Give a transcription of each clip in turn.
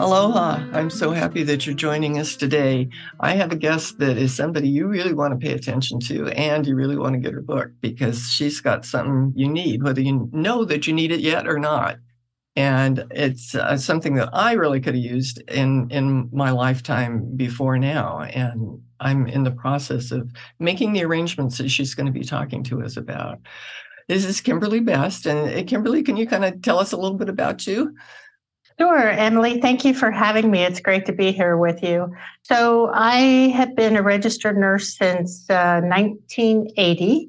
Aloha, I'm so happy that you're joining us today. I have a guest that is somebody you really want to pay attention to, and you really want to get her book because she's got something you need, whether you know that you need it yet or not. And it's something that I really could have used in my lifetime before now. And I'm in the process of making the arrangements that she's going to be talking to us about. This is Kimberly Best. And Kimberly, can you kind of tell us a little bit about you? Sure, Emily. Thank you for having me. It's great to be here with you. So I have been a registered nurse since 1980,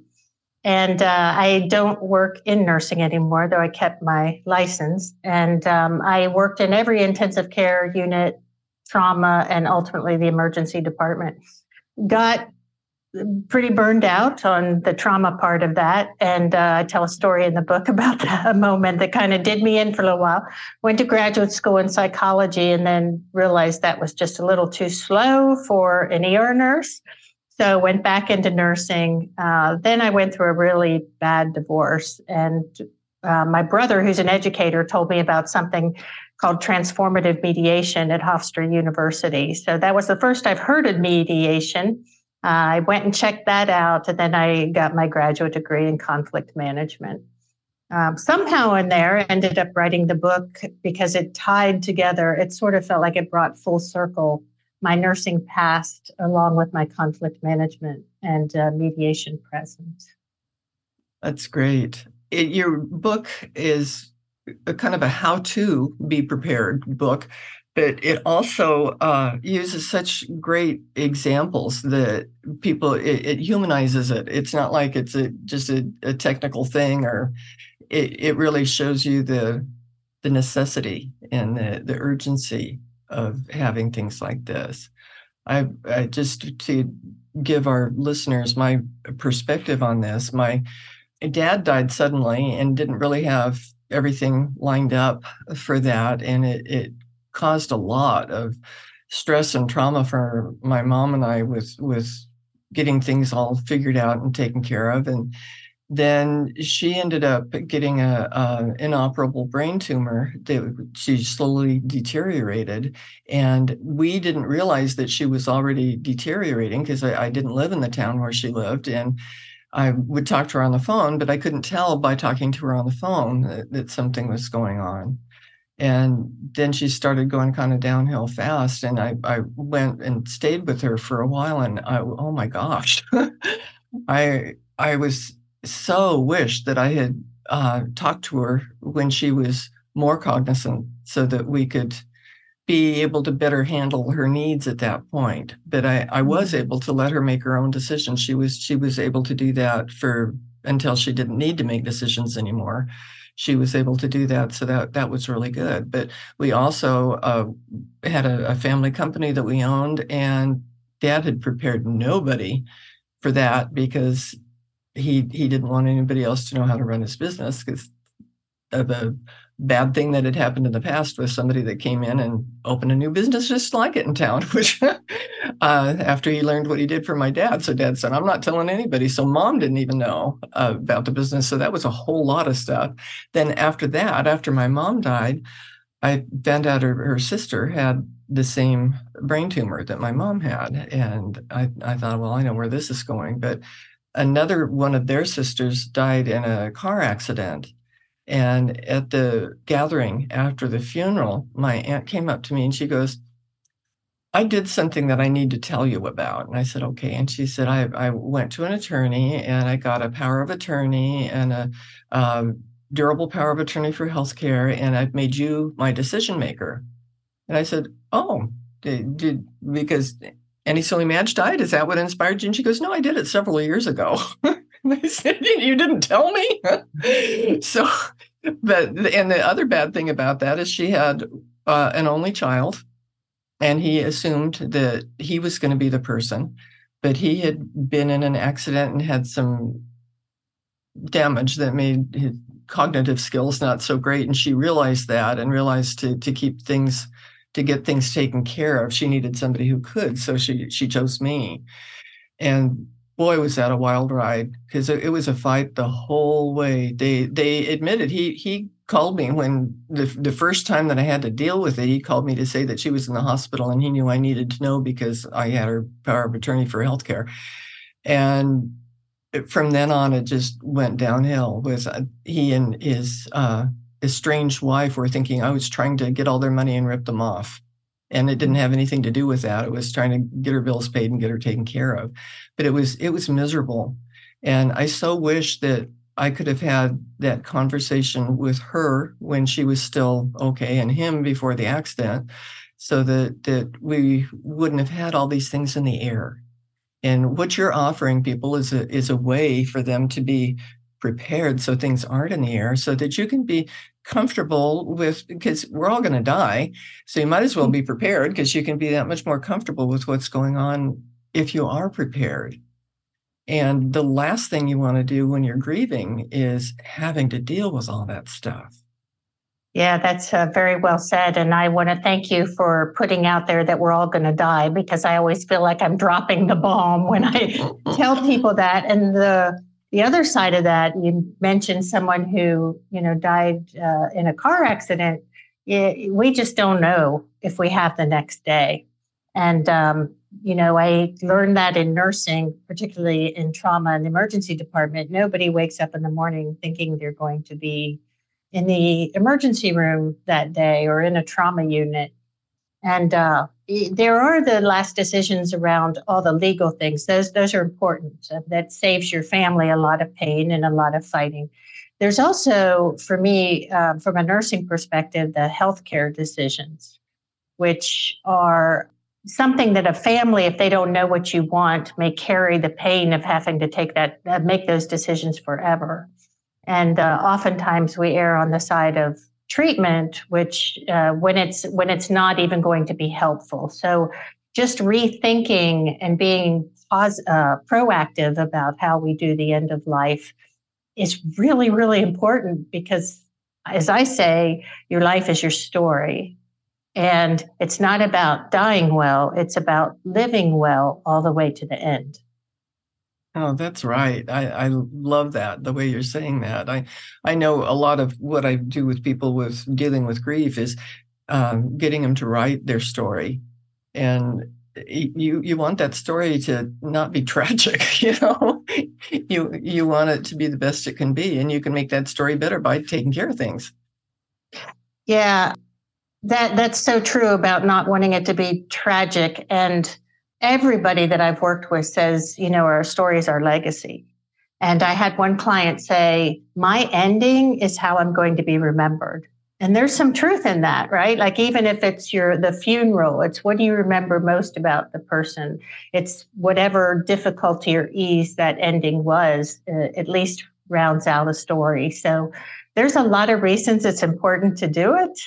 and I don't work in nursing anymore, though I kept my license. And I worked in every intensive care unit, trauma, and ultimately the emergency department. Got pretty burned out on the trauma part of that. And I tell a story in the book about a moment that kind of did me in for a little while. Went to graduate school in psychology and then realized that was just a little too slow for an ER nurse. So went back into nursing. Then I went through a really bad divorce. And my brother, who's an educator, told me about something called transformative mediation at Hofstra University. So that was the first I've heard of mediation. I went and checked that out, and then I got my graduate degree in conflict management. Somehow in there, ended up writing the book because it tied together. It sort of felt like it brought full circle my nursing past along with my conflict management and mediation present. That's great. Your book is a kind of a how to be prepared book. But it also uses such great examples that people, it humanizes it. It's not like it's just a technical thing, or it really shows you the necessity and the urgency of having things like this. I just to give our listeners my perspective on this, my dad died suddenly and didn't really have everything lined up for that. And it caused a lot of stress and trauma for my mom and I with getting things all figured out and taken care of. And then she ended up getting an inoperable brain tumor that she slowly deteriorated. And we didn't realize that she was already deteriorating because I didn't live in the town where she lived. And I would talk to her on the phone, but I couldn't tell by talking to her on the phone that something was going on. And then she started going kind of downhill fast. And I went and stayed with her for a while. And oh my gosh, I was so wished that I had talked to her when she was more cognizant so that we could be able to better handle her needs at that point. But I was able to let her make her own decisions. She was able to do that for until she didn't need to make decisions anymore. She was able to do that, so that was really good. But we also had a family company that we owned, and Dad had prepared nobody for that because he didn't want anybody else to know how to run his business because of a bad thing that had happened in the past with somebody that came in and opened a new business just like it in town, which after he learned what he did for my dad. So Dad said, I'm not telling anybody. So Mom didn't even know about the business. So that was a whole lot of stuff. Then after that, after my mom died, I found out her sister had the same brain tumor that my mom had. And I thought, well, I know where this is going. But another one of their sisters died in a car accident. And at the gathering after the funeral, my aunt came up to me and she goes, I did something that I need to tell you about. And I said, okay. And she said, I went to an attorney and I got a power of attorney and a durable power of attorney for healthcare. And I've made you my decision maker. And I said, oh, because Annie Silly Madge died? Is that what inspired you? And she goes, no, I did it several years ago. They said, you didn't tell me? So, but, and the other bad thing about that is she had an only child and he assumed that he was going to be the person, but he had been in an accident and had some damage that made his cognitive skills not so great. And she realized that and realized to keep things, to get things taken care of, she needed somebody who could. So she chose me. And boy, was that a wild ride, because it was a fight the whole way. They admitted, he called me when the first time that I had to deal with it, he called me to say that she was in the hospital and he knew I needed to know because I had her power of attorney for healthcare. And from then on, it just went downhill. With he and his estranged wife were thinking I was trying to get all their money and rip them off. And it didn't have anything to do with that. It was trying to get her bills paid and get her taken care of. But it was miserable. And I so wish that I could have had that conversation with her when she was still okay and him before the accident, so that we wouldn't have had all these things in the air. And what you're offering people is a way for them to be prepared so things aren't in the air, so that you can be comfortable with, because we're all going to die. So you might as well be prepared, because you can be that much more comfortable with what's going on if you are prepared. And the last thing you want to do when you're grieving is having to deal with all that stuff. Yeah, that's very well said. And I want to thank you for putting out there that we're all going to die, because I always feel like I'm dropping the bomb when I tell people that. And the other side of that, you mentioned someone who, died in a car accident. We just don't know if we have the next day. And, I learned that in nursing, particularly in trauma and emergency department. Nobody wakes up in the morning thinking they're going to be in the emergency room that day or in a trauma unit. And there are the last decisions around all the legal things. Those are important. That saves your family a lot of pain and a lot of fighting. There's also, for me, from a nursing perspective, the healthcare decisions, which are something that a family, if they don't know what you want, may carry the pain of having to make those decisions forever. And oftentimes we err on the side of treatment, which when it's not even going to be helpful. So just rethinking and being proactive about how we do the end of life is really, really important, because, as I say, your life is your story. And it's not about dying well, it's about living well all the way to the end. Oh, that's right. I love that, the way you're saying that. I know a lot of what I do with people with dealing with grief is getting them to write their story. And you want that story to not be tragic, you want it to be the best it can be, and you can make that story better by taking care of things. Yeah. That's so true about not wanting it to be tragic. And everybody that I've worked with says, our story is our legacy. And I had one client say, my ending is how I'm going to be remembered. And there's some truth in that, right? Like, even if it's the funeral, it's what do you remember most about the person? It's whatever difficulty or ease that ending was, at least rounds out a story. So there's a lot of reasons it's important to do it.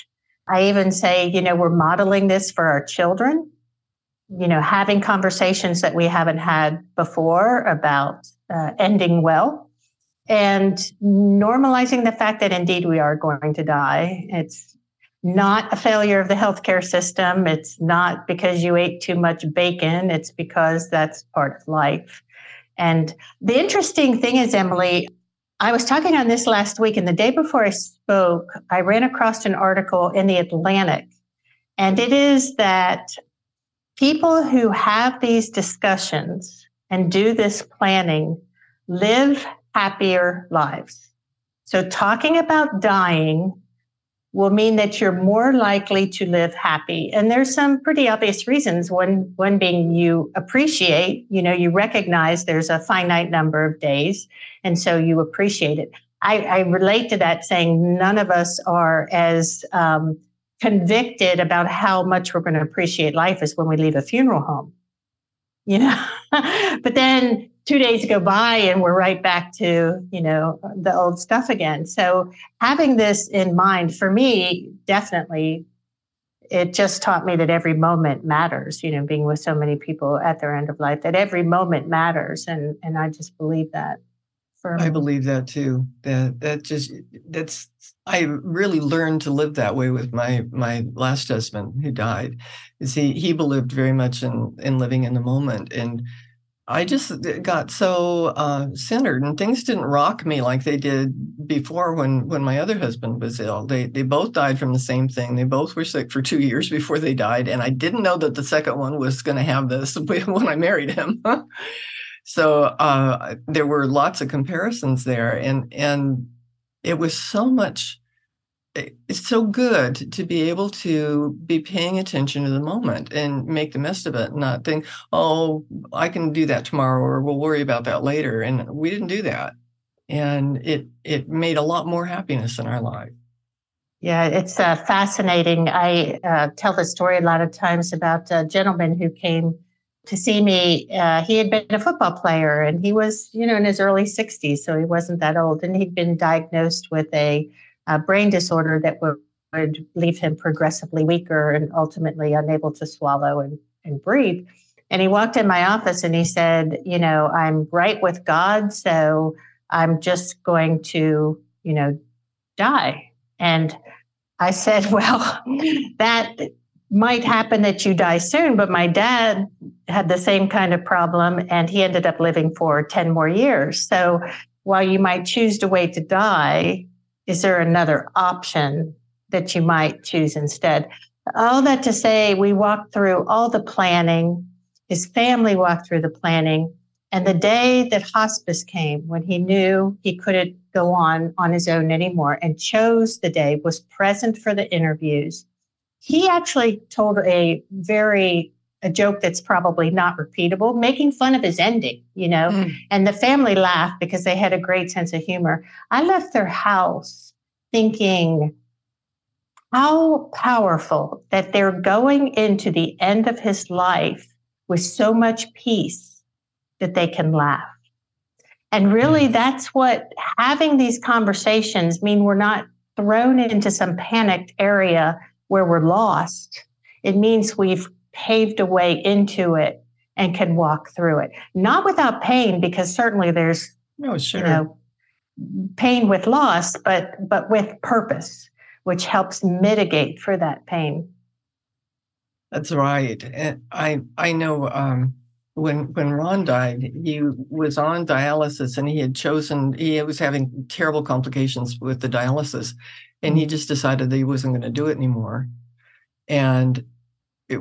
I even say, we're modeling this for our children, having conversations that we haven't had before about ending well, and normalizing the fact that indeed we are going to die. It's not a failure of the healthcare system. It's not because you ate too much bacon. It's because that's part of life. And the interesting thing is, Emily, I was talking on this last week, and the day before I spoke, I ran across an article in The Atlantic. And it is that people who have these discussions and do this planning live happier lives. So talking about dying will mean that you're more likely to live happy. And there's some pretty obvious reasons. One being you appreciate, you recognize there's a finite number of days, and so you appreciate it. I relate to that saying, none of us are as convicted about how much we're going to appreciate life as when we leave a funeral home, but then 2 days go by and we're right back to, the old stuff again. So having this in mind, for me, definitely it just taught me that every moment matters, you know, being with so many people at their end of life, that every moment matters. And I just believe that. I believe that too. That's I really learned to live that way with my last husband who died. He believed very much in living in the moment, and I just got so centered, and things didn't rock me like they did before when my other husband was ill. They both died from the same thing. They both were sick for 2 years before they died, and I didn't know that the second one was going to have this when I married him. So there were lots of comparisons there, and it was so much. It's so good to be able to be paying attention to the moment and make the best of it, and not think, "Oh, I can do that tomorrow," or "We'll worry about that later." And we didn't do that, and it made a lot more happiness in our life. Yeah, it's fascinating. I tell the story a lot of times about a gentleman who came to see me. He had been a football player, and he was, you know, in his early 60s, so he wasn't that old. And he'd been diagnosed with a brain disorder that would leave him progressively weaker and ultimately unable to swallow and breathe. And he walked in my office and he said, you know, "I'm right with God, so I'm just going to, you know, die." And I said, "Well, that might happen that you die soon, but my dad had the same kind of problem and he ended up living for 10 more years. So while you might choose to wait to die, is there another option that you might choose instead?" All that to say, we walked through all the planning. His family walked through the planning. And the day that hospice came, when he knew he couldn't go on his own anymore and chose the day, was present for the interviews, he actually told a joke that's probably not repeatable, making fun of his ending, you know, and the family laughed because they had a great sense of humor. I left their house thinking how powerful that they're going into the end of his life with so much peace that they can laugh. And really, that's what having these conversations mean. We're not thrown into some panicked area where we're lost. It means we've paved a way into it and can walk through it. Not without pain, because certainly there's you know, pain with loss, but with purpose, which helps mitigate for that pain. That's right. And I know when Ron died, he was on dialysis, and he was having terrible complications with the dialysis. And he just decided that he wasn't going to do it anymore. And it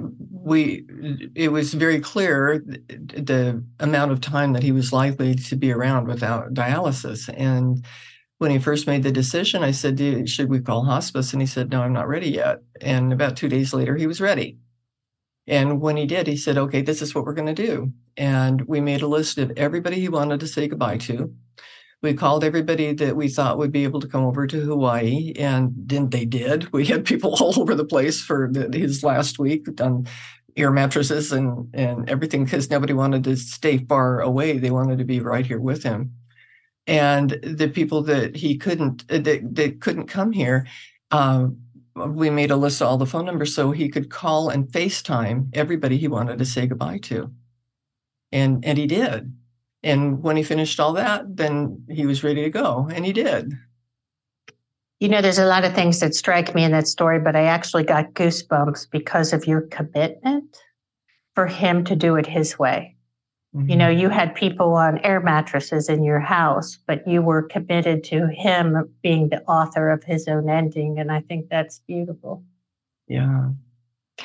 was very clear the amount of time that he was likely to be around without dialysis. And when he first made the decision, I said, "Should we call hospice?" And he said, "No, I'm not ready yet." And about 2 days later, he was ready. And when he did, he said, "Okay, this is what we're going to do." And we made a list of everybody he wanted to say goodbye to. We called everybody that we thought would be able to come over to Hawaii, and then they did. We had people all over the place for his last week on air mattresses and everything, because nobody wanted to stay far away. They wanted to be right here with him. And the people that that couldn't come here, we made a list of all the phone numbers so he could call and FaceTime everybody he wanted to say goodbye to. And he did. And when he finished all that, then he was ready to go. And he did. You know, there's a lot of things that strike me in that story, but I actually got goosebumps because of your commitment for him to do it his way. Mm-hmm. You know, you had people on air mattresses in your house, but you were committed to him being the author of his own ending. And I think that's beautiful. Yeah.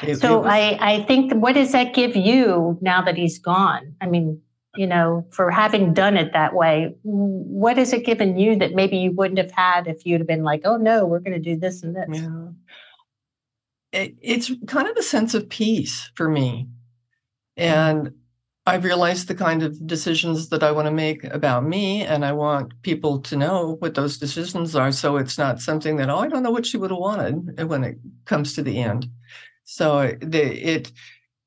I think, what does that give you now that he's gone? I mean, you know, for having done it that way, what has it given you that maybe you wouldn't have had if you'd have been like, "Oh no, we're going to do this and this"? Yeah. It's kind of a sense of peace for me. And I've realized the kind of decisions that I want to make about me, and I want people to know what those decisions are. So it's not something that, "Oh, I don't know what she would have wanted" when it comes to the end. So it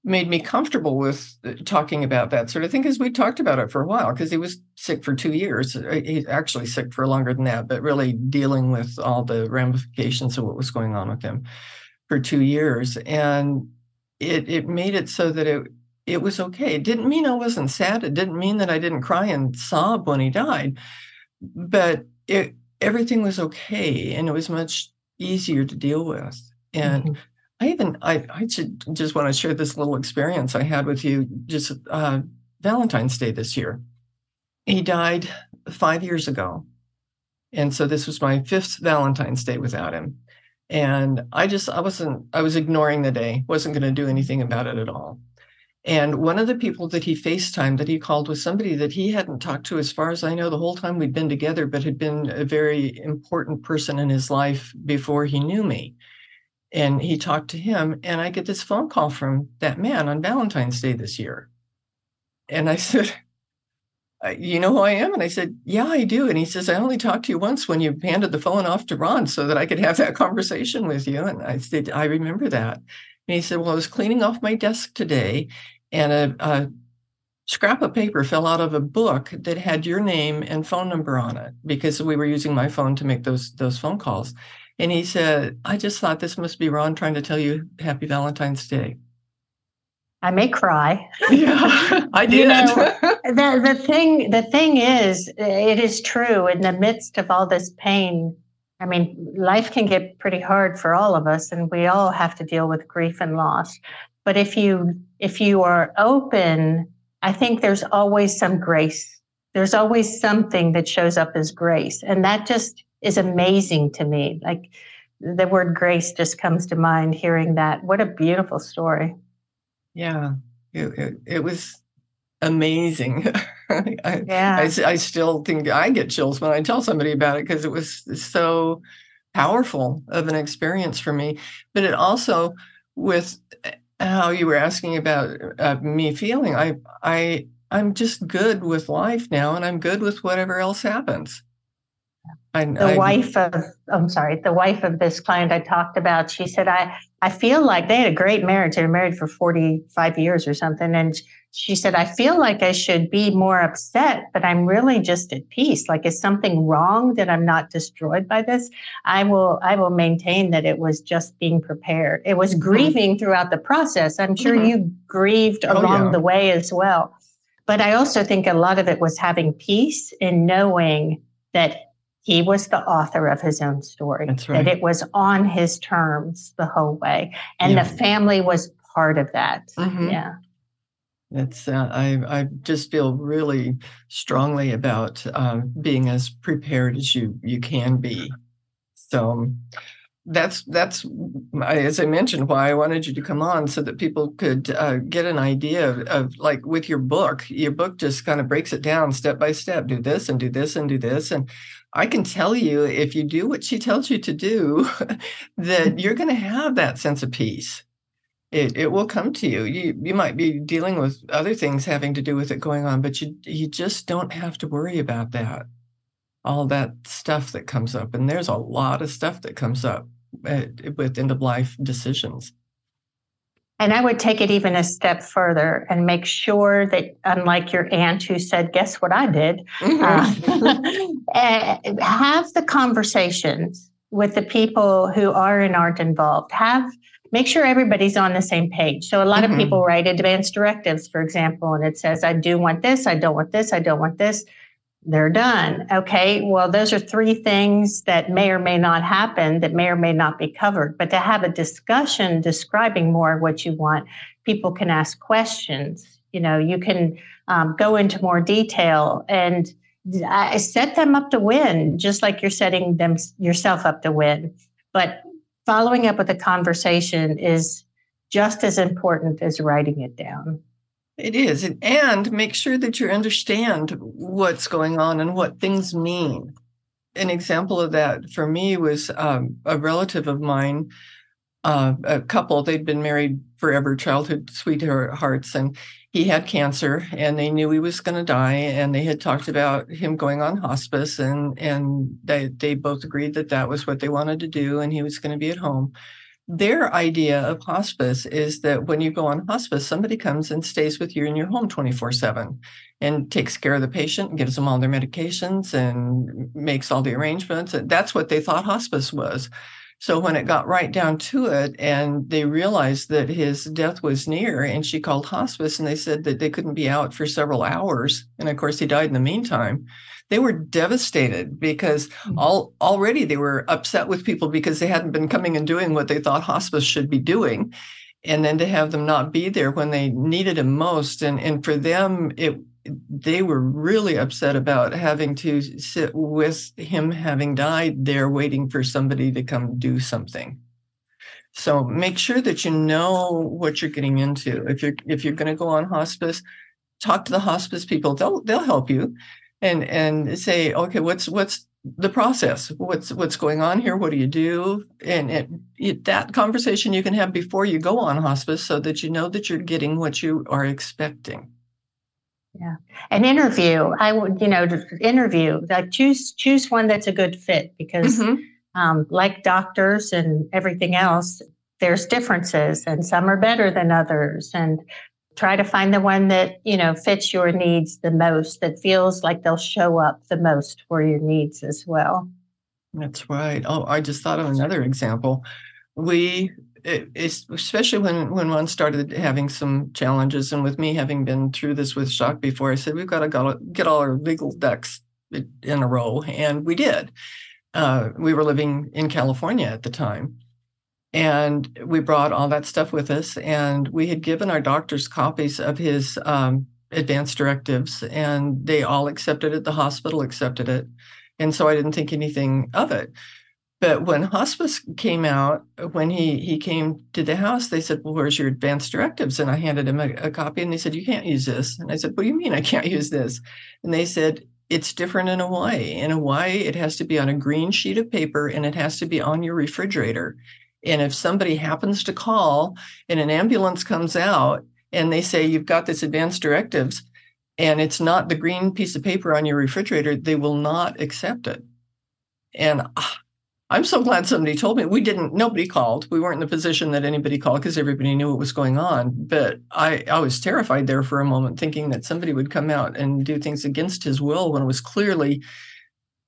made me comfortable with talking about that sort of thing, because we talked about it for a while, because he was sick for 2 years. He's actually sick for longer than that, but really dealing with all the ramifications of what was going on with him for 2 years. And it made it so that it was okay. It didn't mean I wasn't sad. It didn't mean that I didn't cry and sob when he died. But everything was okay, and it was much easier to deal with. And mm-hmm. I should just want to share this little experience I had with you just Valentine's Day this year. He died 5 years ago. And so this was my fifth Valentine's Day without him. And I was ignoring the day, wasn't going to do anything about it at all. And one of the people that he FaceTimed that he called was somebody that he hadn't talked to, as far as I know, the whole time we'd been together, but had been a very important person in his life before he knew me. And he talked to him, and I get this phone call from that man on Valentine's Day this year. And I said, you know who I am? And I said, yeah, I do. And he says, I only talked to you once when you handed the phone off to Ron so that I could have that conversation with you. And I said, I remember that. And he said, well, I was cleaning off my desk today, and a scrap of paper fell out of a book that had your name and phone number on it, because we were using my phone to make those phone calls. And he said, I just thought this must be Ron trying to tell you Happy Valentine's Day. I may cry. Yeah, I did. You know, the thing is, it is true. In the midst of all this pain, I mean, life can get pretty hard for all of us, and we all have to deal with grief and loss. But if you are open, I think there's always some grace. There's always something that shows up as grace, and that just is amazing to me. Like, the word grace just comes to mind hearing that. What a beautiful story. Yeah, it was amazing. I still think I get chills when I tell somebody about it, because it was so powerful of an experience for me. But it also, with how you were asking about me feeling, I'm just good with life now, and I'm good with whatever else happens. The wife of this client I talked about, she said, I feel like they had a great marriage. They were married for 45 years or something. And she said, I feel like I should be more upset, but I'm really just at peace. Like, is something wrong that I'm not destroyed by this? I will maintain that it was just being prepared. It was grieving throughout the process. I'm sure mm-hmm. you grieved along the way as well. But I also think a lot of it was having peace in knowing that he was the author of his own story, That's right. that it was on his terms the whole way. And the family was part of that. Mm-hmm. Yeah. That's, I just feel really strongly about being as prepared as you can be. So that's, as I mentioned, why I wanted you to come on, so that people could get an idea of like with your book just kind of breaks it down step by step, do this and do this and do this. And I can tell you, if you do what she tells you to do, that you're going to have that sense of peace. It will come to you. You might be dealing with other things having to do with it going on, but you just don't have to worry about that. All that stuff that comes up, and there's a lot of stuff that comes up with end-of-life decisions. And I would take it even a step further and make sure that, unlike your aunt who said, guess what I did, have the conversations with the people who are and aren't involved. Make sure everybody's on the same page. So a lot of people write advanced directives, for example, and it says, I do want this, I don't want this, I don't want this. They're done. Okay, well, those are three things that may or may not happen, that may or may not be covered. But to have a discussion describing more what you want, people can ask questions. You know, you can go into more detail and set them up to win, just like you're setting yourself up to win. But following up with a conversation is just as important as writing it down. It is. And make sure that you understand what's going on and what things mean. An example of that for me was a relative of mine, a couple. They'd been married forever, childhood sweethearts, and he had cancer, and they knew he was going to die, and they had talked about him going on hospice, and they both agreed that that was what they wanted to do, and he was going to be at home. Their idea of hospice is that when you go on hospice, somebody comes and stays with you in your home 24/7 and takes care of the patient and gives them all their medications and makes all the arrangements. And that's what they thought hospice was. So when it got right down to it and they realized that his death was near and she called hospice and they said that they couldn't be out for several hours. And of course, he died in the meantime. They were devastated because already they were upset with people because they hadn't been coming and doing what they thought hospice should be doing. And then to have them not be there when they needed him most. And for them, they were really upset about having to sit with him having died there waiting for somebody to come do something. So make sure that you know what you're getting into. If you're going to go on hospice, talk to the hospice people. They'll help you and say, okay, what's the process? What's going on here? What do you do? And that conversation you can have before you go on hospice so that you know that you're getting what you are expecting. Yeah. An interview. I would, interview. Like choose one that's a good fit because like doctors and everything else, there's differences and some are better than others. And try to find the one that, fits your needs the most, that feels like they'll show up the most for your needs as well. That's right. Oh, I just thought of another example. Especially when one started having some challenges, and with me having been through this with shock before, I said, we've got to get all our legal ducks in a row. And we did. We were living in California at the time. And we brought all that stuff with us. And we had given our doctors copies of his advance directives. And they all accepted it. The hospital accepted it. And so I didn't think anything of it. But when hospice came out, when he came to the house, they said, well, where's your advance directives? And I handed him a copy and they said, you can't use this. And I said, what do you mean I can't use this? And they said, it's different in Hawaii. In Hawaii, it has to be on a green sheet of paper and it has to be on your refrigerator. And if somebody happens to call and an ambulance comes out and they say, you've got this advance directives and it's not the green piece of paper on your refrigerator, they will not accept it. And I'm so glad somebody told me. Nobody called. We weren't in the position that anybody called because everybody knew what was going on. But I was terrified there for a moment, thinking that somebody would come out and do things against his will when it was clearly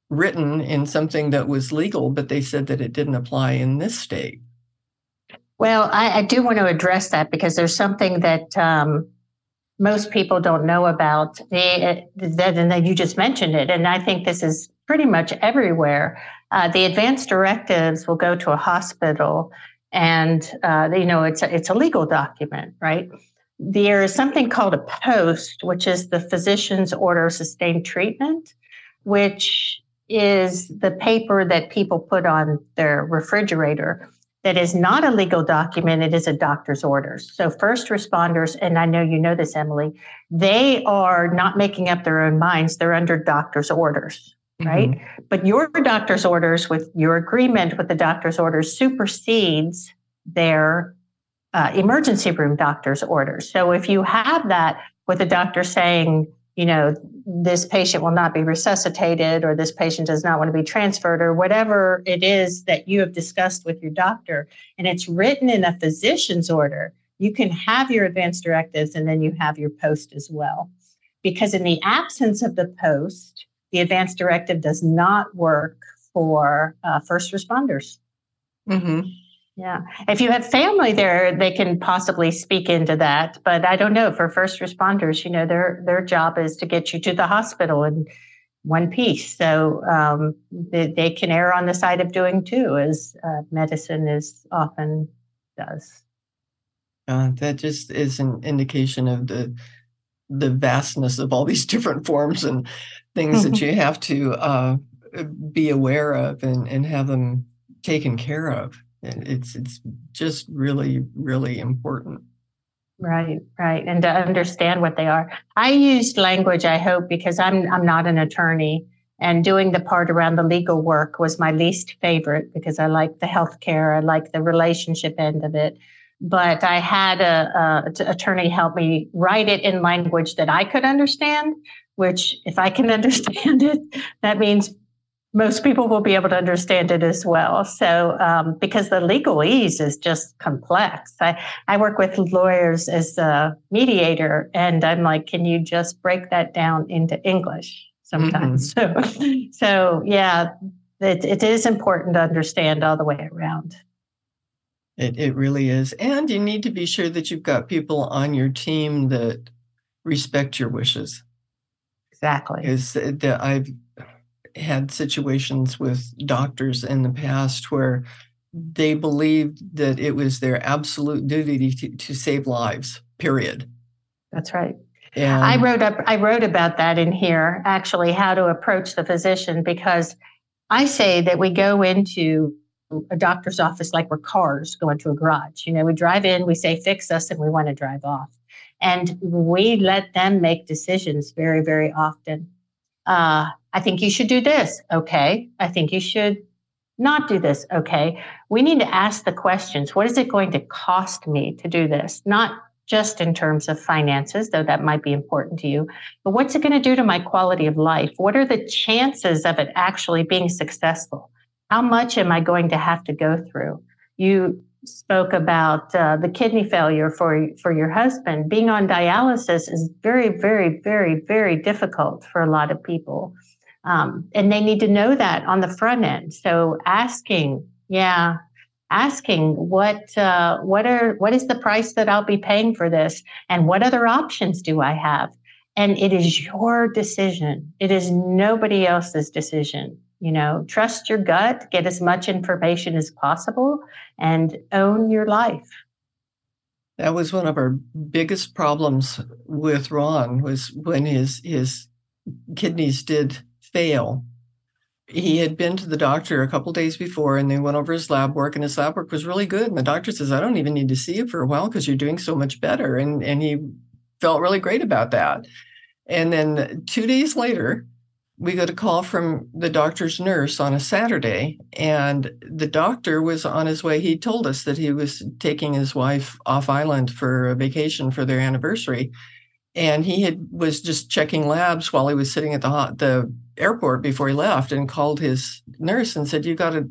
written in something that was legal, but they said that it didn't apply in this state. Well, I do want to address that because there's something that most people don't know about. And you just mentioned it, and I think this is pretty much everywhere. The advance directives will go to a hospital and, it's a legal document, right? There is something called a post, which is the Physician's Order of Sustained Treatment, which is the paper that people put on their refrigerator that is not a legal document. It is a doctor's orders. So first responders, and I know you know this, Emily, they are not making up their own minds. They're under doctor's orders. Right. Mm-hmm. But your doctor's orders with your agreement with the doctor's orders supersedes their emergency room doctor's orders. So if you have that with the doctor saying, this patient will not be resuscitated or this patient does not want to be transferred or whatever it is that you have discussed with your doctor, and it's written in a physician's order, you can have your advance directives and then you have your post as well. Because in the absence of the post, the advance directive does not work for first responders. Mm-hmm. Yeah. If you have family there, they can possibly speak into that. But I don't know. For first responders, their job is to get you to the hospital in one piece. So they can err on the side of doing too, as medicine is often does. That just is an indication of the vastness of all these different forms and things that you have to be aware of and have them taken care of. And it's just really, really important. Right. And to understand what they are. I used language, I hope, because I'm not an attorney. And doing the part around the legal work was my least favorite because I like the healthcare. I like the relationship end of it. But I had an attorney help me write it in language that I could understand, which if I can understand it, that means most people will be able to understand it as well. So because the legalese is just complex. I work with lawyers as a mediator, and I'm like, can you just break that down into English sometimes? Mm-hmm. So yeah, it is important to understand all the way around. It really is. And you need to be sure that you've got people on your team that respect your wishes. Exactly. I've had situations with doctors in the past where they believed that it was their absolute duty to save lives, period. That's right. And I wrote about that in here, actually, how to approach the physician, because I say that we go into a doctor's office like we're cars going to a garage. You know, we drive in, we say, fix us, and we want to drive off. And we let them make decisions very, very often. I think you should do this. Okay. I think you should not do this. Okay. We need to ask the questions. What is it going to cost me to do this? Not just in terms of finances, though that might be important to you, but what's it going to do to my quality of life? What are the chances of it actually being successful? How much am I going to have to go through? You spoke about the kidney failure for your husband. Being on dialysis is very, very, very, very difficult for a lot of people. And they need to know that on the front end. So asking what is the price that I'll be paying for this? And what other options do I have? And it is your decision. It is nobody else's decision. You know, trust your gut, get as much information as possible, and own your life. That was one of our biggest problems with Ron, was when his kidneys did fail. He had been to the doctor a couple of days before, and they went over his lab work, and his lab work was really good. And the doctor says, I don't even need to see you for a while because you're doing so much better. And he felt really great about that. And then 2 days later, we got a call from the doctor's nurse on a Saturday, and the doctor was on his way. He told us that he was taking his wife off island for a vacation for their anniversary. And he was just checking labs while he was sitting at the airport before he left, and called his nurse and said, you got to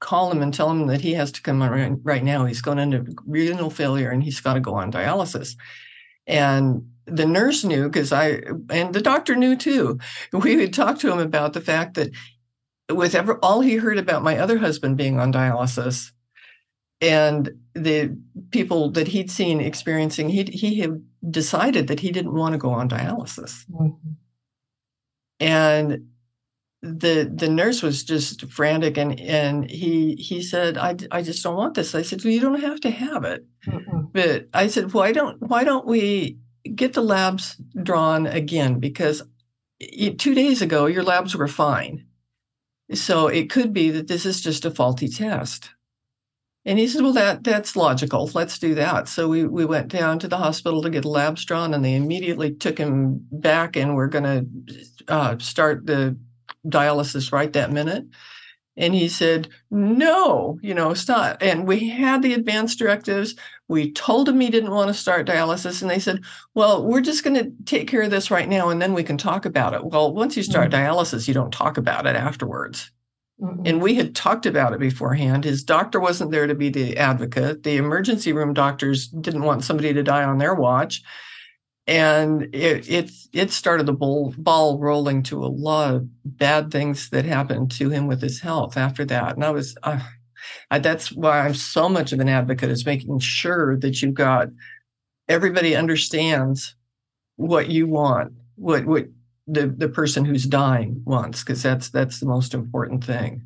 call him and tell him that he has to come on right now. He's going into renal failure and he's got to go on dialysis. And the nurse knew, and the doctor knew too. We would talk to him about the fact that all he heard about my other husband being on dialysis and the people that he'd seen experiencing, he had decided that he didn't want to go on dialysis. Mm-hmm. And the nurse was just frantic, and he said, I just don't want this. I said, well, you don't have to have it. Mm-hmm. But I said, why don't we get the labs drawn again, because 2 days ago, your labs were fine. So it could be that this is just a faulty test. And he said, well, that's logical. Let's do that. So we went down to the hospital to get the labs drawn, and they immediately took him back, and we're going to start the dialysis right that minute. And he said, no, stop. And we had the advance directives. We told him he didn't want to start dialysis. And they said, well, we're just going to take care of this right now, and then we can talk about it. Well, once you start mm-hmm. dialysis, you don't talk about it afterwards. Mm-hmm. And we had talked about it beforehand. His doctor wasn't there to be the advocate. The emergency room doctors didn't want somebody to die on their watch. And it started the ball rolling to a lot of bad things that happened to him with his health after that. And that's why I'm so much of an advocate, is making sure that you've got everybody understands what you want, what the person who's dying wants, because that's the most important thing.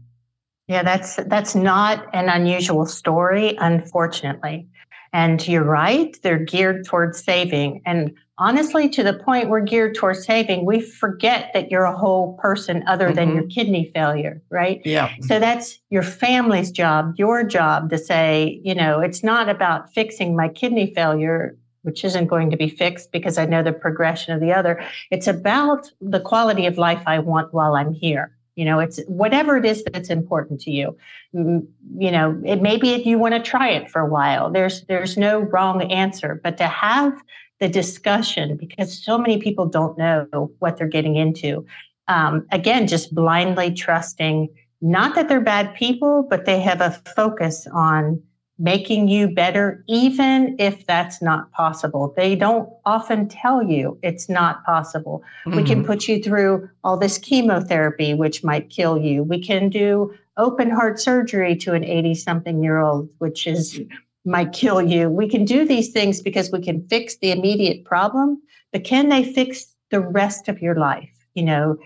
Yeah, that's not an unusual story, unfortunately. And you're right, they're geared towards saving. And honestly, to the point we're geared towards saving, we forget that you're a whole person other than your kidney failure, right? Yeah. So that's your family's job, your job to say, it's not about fixing my kidney failure, which isn't going to be fixed because I know the progression of the other. It's about the quality of life I want while I'm here. It's whatever it is that's important to you. It may be if you want to try it for a while. There's no wrong answer, but to have the discussion, because so many people don't know what they're getting into. Again, just blindly trusting, not that they're bad people, but they have a focus on making you better, even if that's not possible. They don't often tell you it's not possible. Mm-hmm. We can put you through all this chemotherapy, which might kill you. We can do open heart surgery to an 80-something-year-old, which is might kill you. We can do these things because we can fix the immediate problem, but can they fix the rest of your life? You know,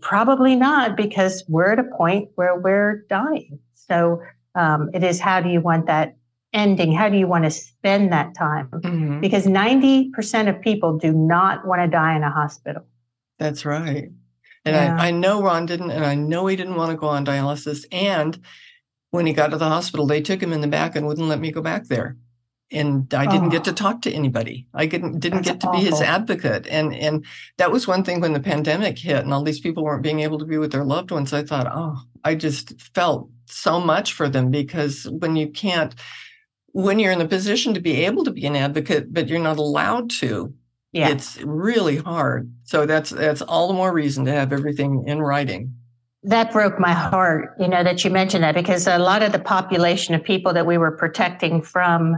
probably not, because we're at a point where we're dying. So it is, how do you want that ending? How do you want to spend that time? Mm-hmm. Because 90% of people do not want to die in a hospital. That's right. And yeah. I know Ron didn't, and I know he didn't want to go on dialysis. And when he got to the hospital, they took him in the back and wouldn't let me go back there. And I didn't get to talk to anybody. I didn't get to be his advocate. And that was one thing when the pandemic hit and all these people weren't being able to be with their loved ones. I thought, I just felt so much for them, because when you can't, when you're in a position to be able to be an advocate, but you're not allowed to, it's really hard. So that's all the more reason to have everything in writing. That broke my heart, you know, that you mentioned that, because a lot of the population of people that we were protecting from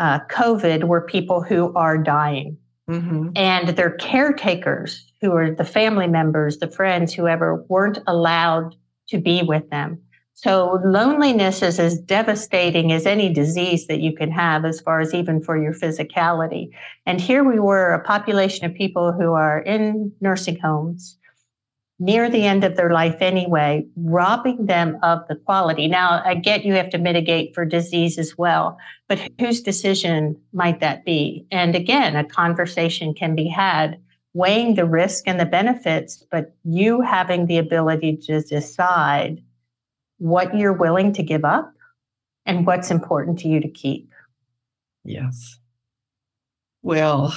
COVID were people who are dying, mm-hmm. and their caretakers, who are the family members, the friends, whoever, weren't allowed to be with them. So loneliness is as devastating as any disease that you can have, as far as even for your physicality. And here we were, a population of people who are in nursing homes near the end of their life anyway, robbing them of the quality. Now, I get you have to mitigate for disease as well, but whose decision might that be? And again, a conversation can be had, weighing the risk and the benefits, but you having the ability to decide what you're willing to give up and what's important to you to keep. Yes. Well,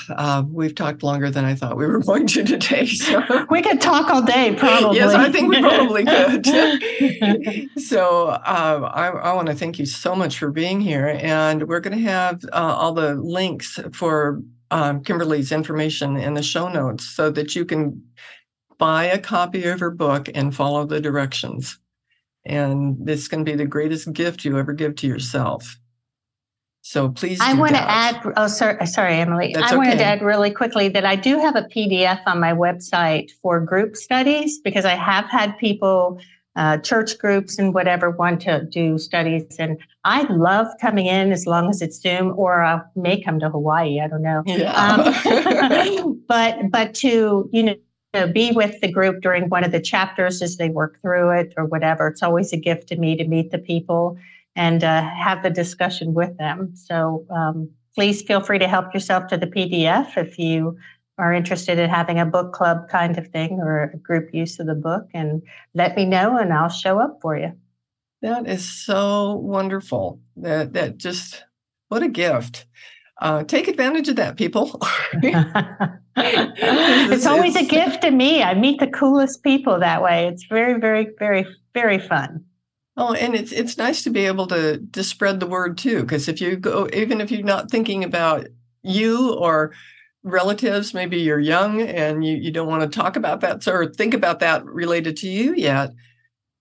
we've talked longer than I thought we were going to today. So. We could talk all day, probably. Yes, I think we probably could. So I want to thank you so much for being here. And we're going to have all the links for Kimberly's information in the show notes so that you can buy a copy of her book and follow the directions. And this can be the greatest gift you ever give to yourself. So please do I want that. To add, sorry, Emily. That's wanted to add really quickly that I do have a PDF on my website for group studies, because I have had people, church groups and whatever, want to do studies. And I love coming in as long as it's Zoom, or I may come to Hawaii. I don't know. Yeah. But to, you know, so be with the group during one of the chapters as they work through it or whatever. It's always a gift to me to meet the people and have the discussion with them. So please feel free to help yourself to the PDF if you are interested in having a book club kind of thing or a group use of the book, and let me know and I'll show up for you. That is so wonderful. That just, what a gift. Take advantage of that, people. It's always a gift to me. I meet the coolest people that way. It's very, very, very, very fun. Oh, and it's nice to be able to spread the word too, because if you go, even if you're not thinking about you or relatives, maybe you're young and you don't want to talk about that or think about that related to you yet,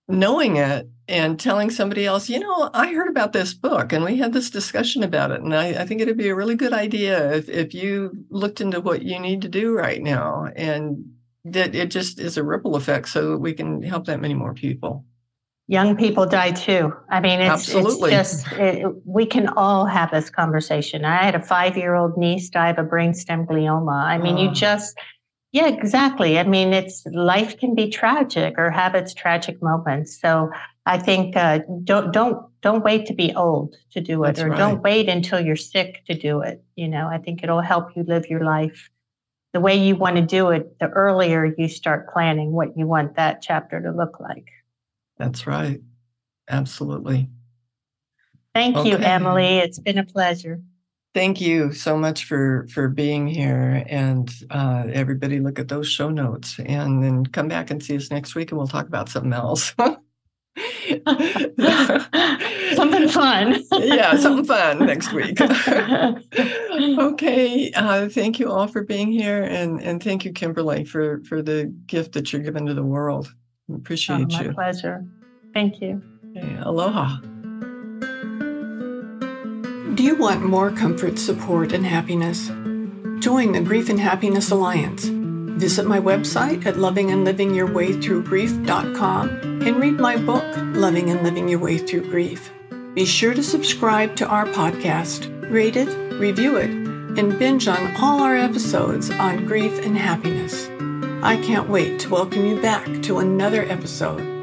knowing it and telling somebody else, you know, I heard about this book and we had this discussion about it. And I think it'd be a really good idea if you looked into what you need to do right now. And that it just is a ripple effect so that we can help that many more people. Young people die too. I mean, we can all have this conversation. I had a 5-year-old niece die of a brainstem glioma. I mean, yeah, exactly. I mean, life can be tragic or have its tragic moments. So I think don't wait to be old to do it, or don't wait until you're sick to do it. You know, I think it'll help you live your life the way you want to do it. The earlier you start planning what you want that chapter to look like. That's right. Absolutely. Thank you, Emily. It's been a pleasure. Thank you so much for being here, and everybody look at those show notes and then come back and see us next week and we'll talk about something else. Something fun. Yeah, something fun next week. Okay. Thank you all for being here, and thank you, Kimberly, for the gift that you're giving to the world. I appreciate you. My pleasure. Thank you. Okay. Aloha. Do you want more comfort, support, and happiness? Join the Grief and Happiness Alliance. Visit my website at lovingandlivingyourwaythroughgrief.com and read my book, Loving and Living Your Way Through Grief. Be sure to subscribe to our podcast, rate it, review it, and binge on all our episodes on grief and happiness. I can't wait to welcome you back to another episode.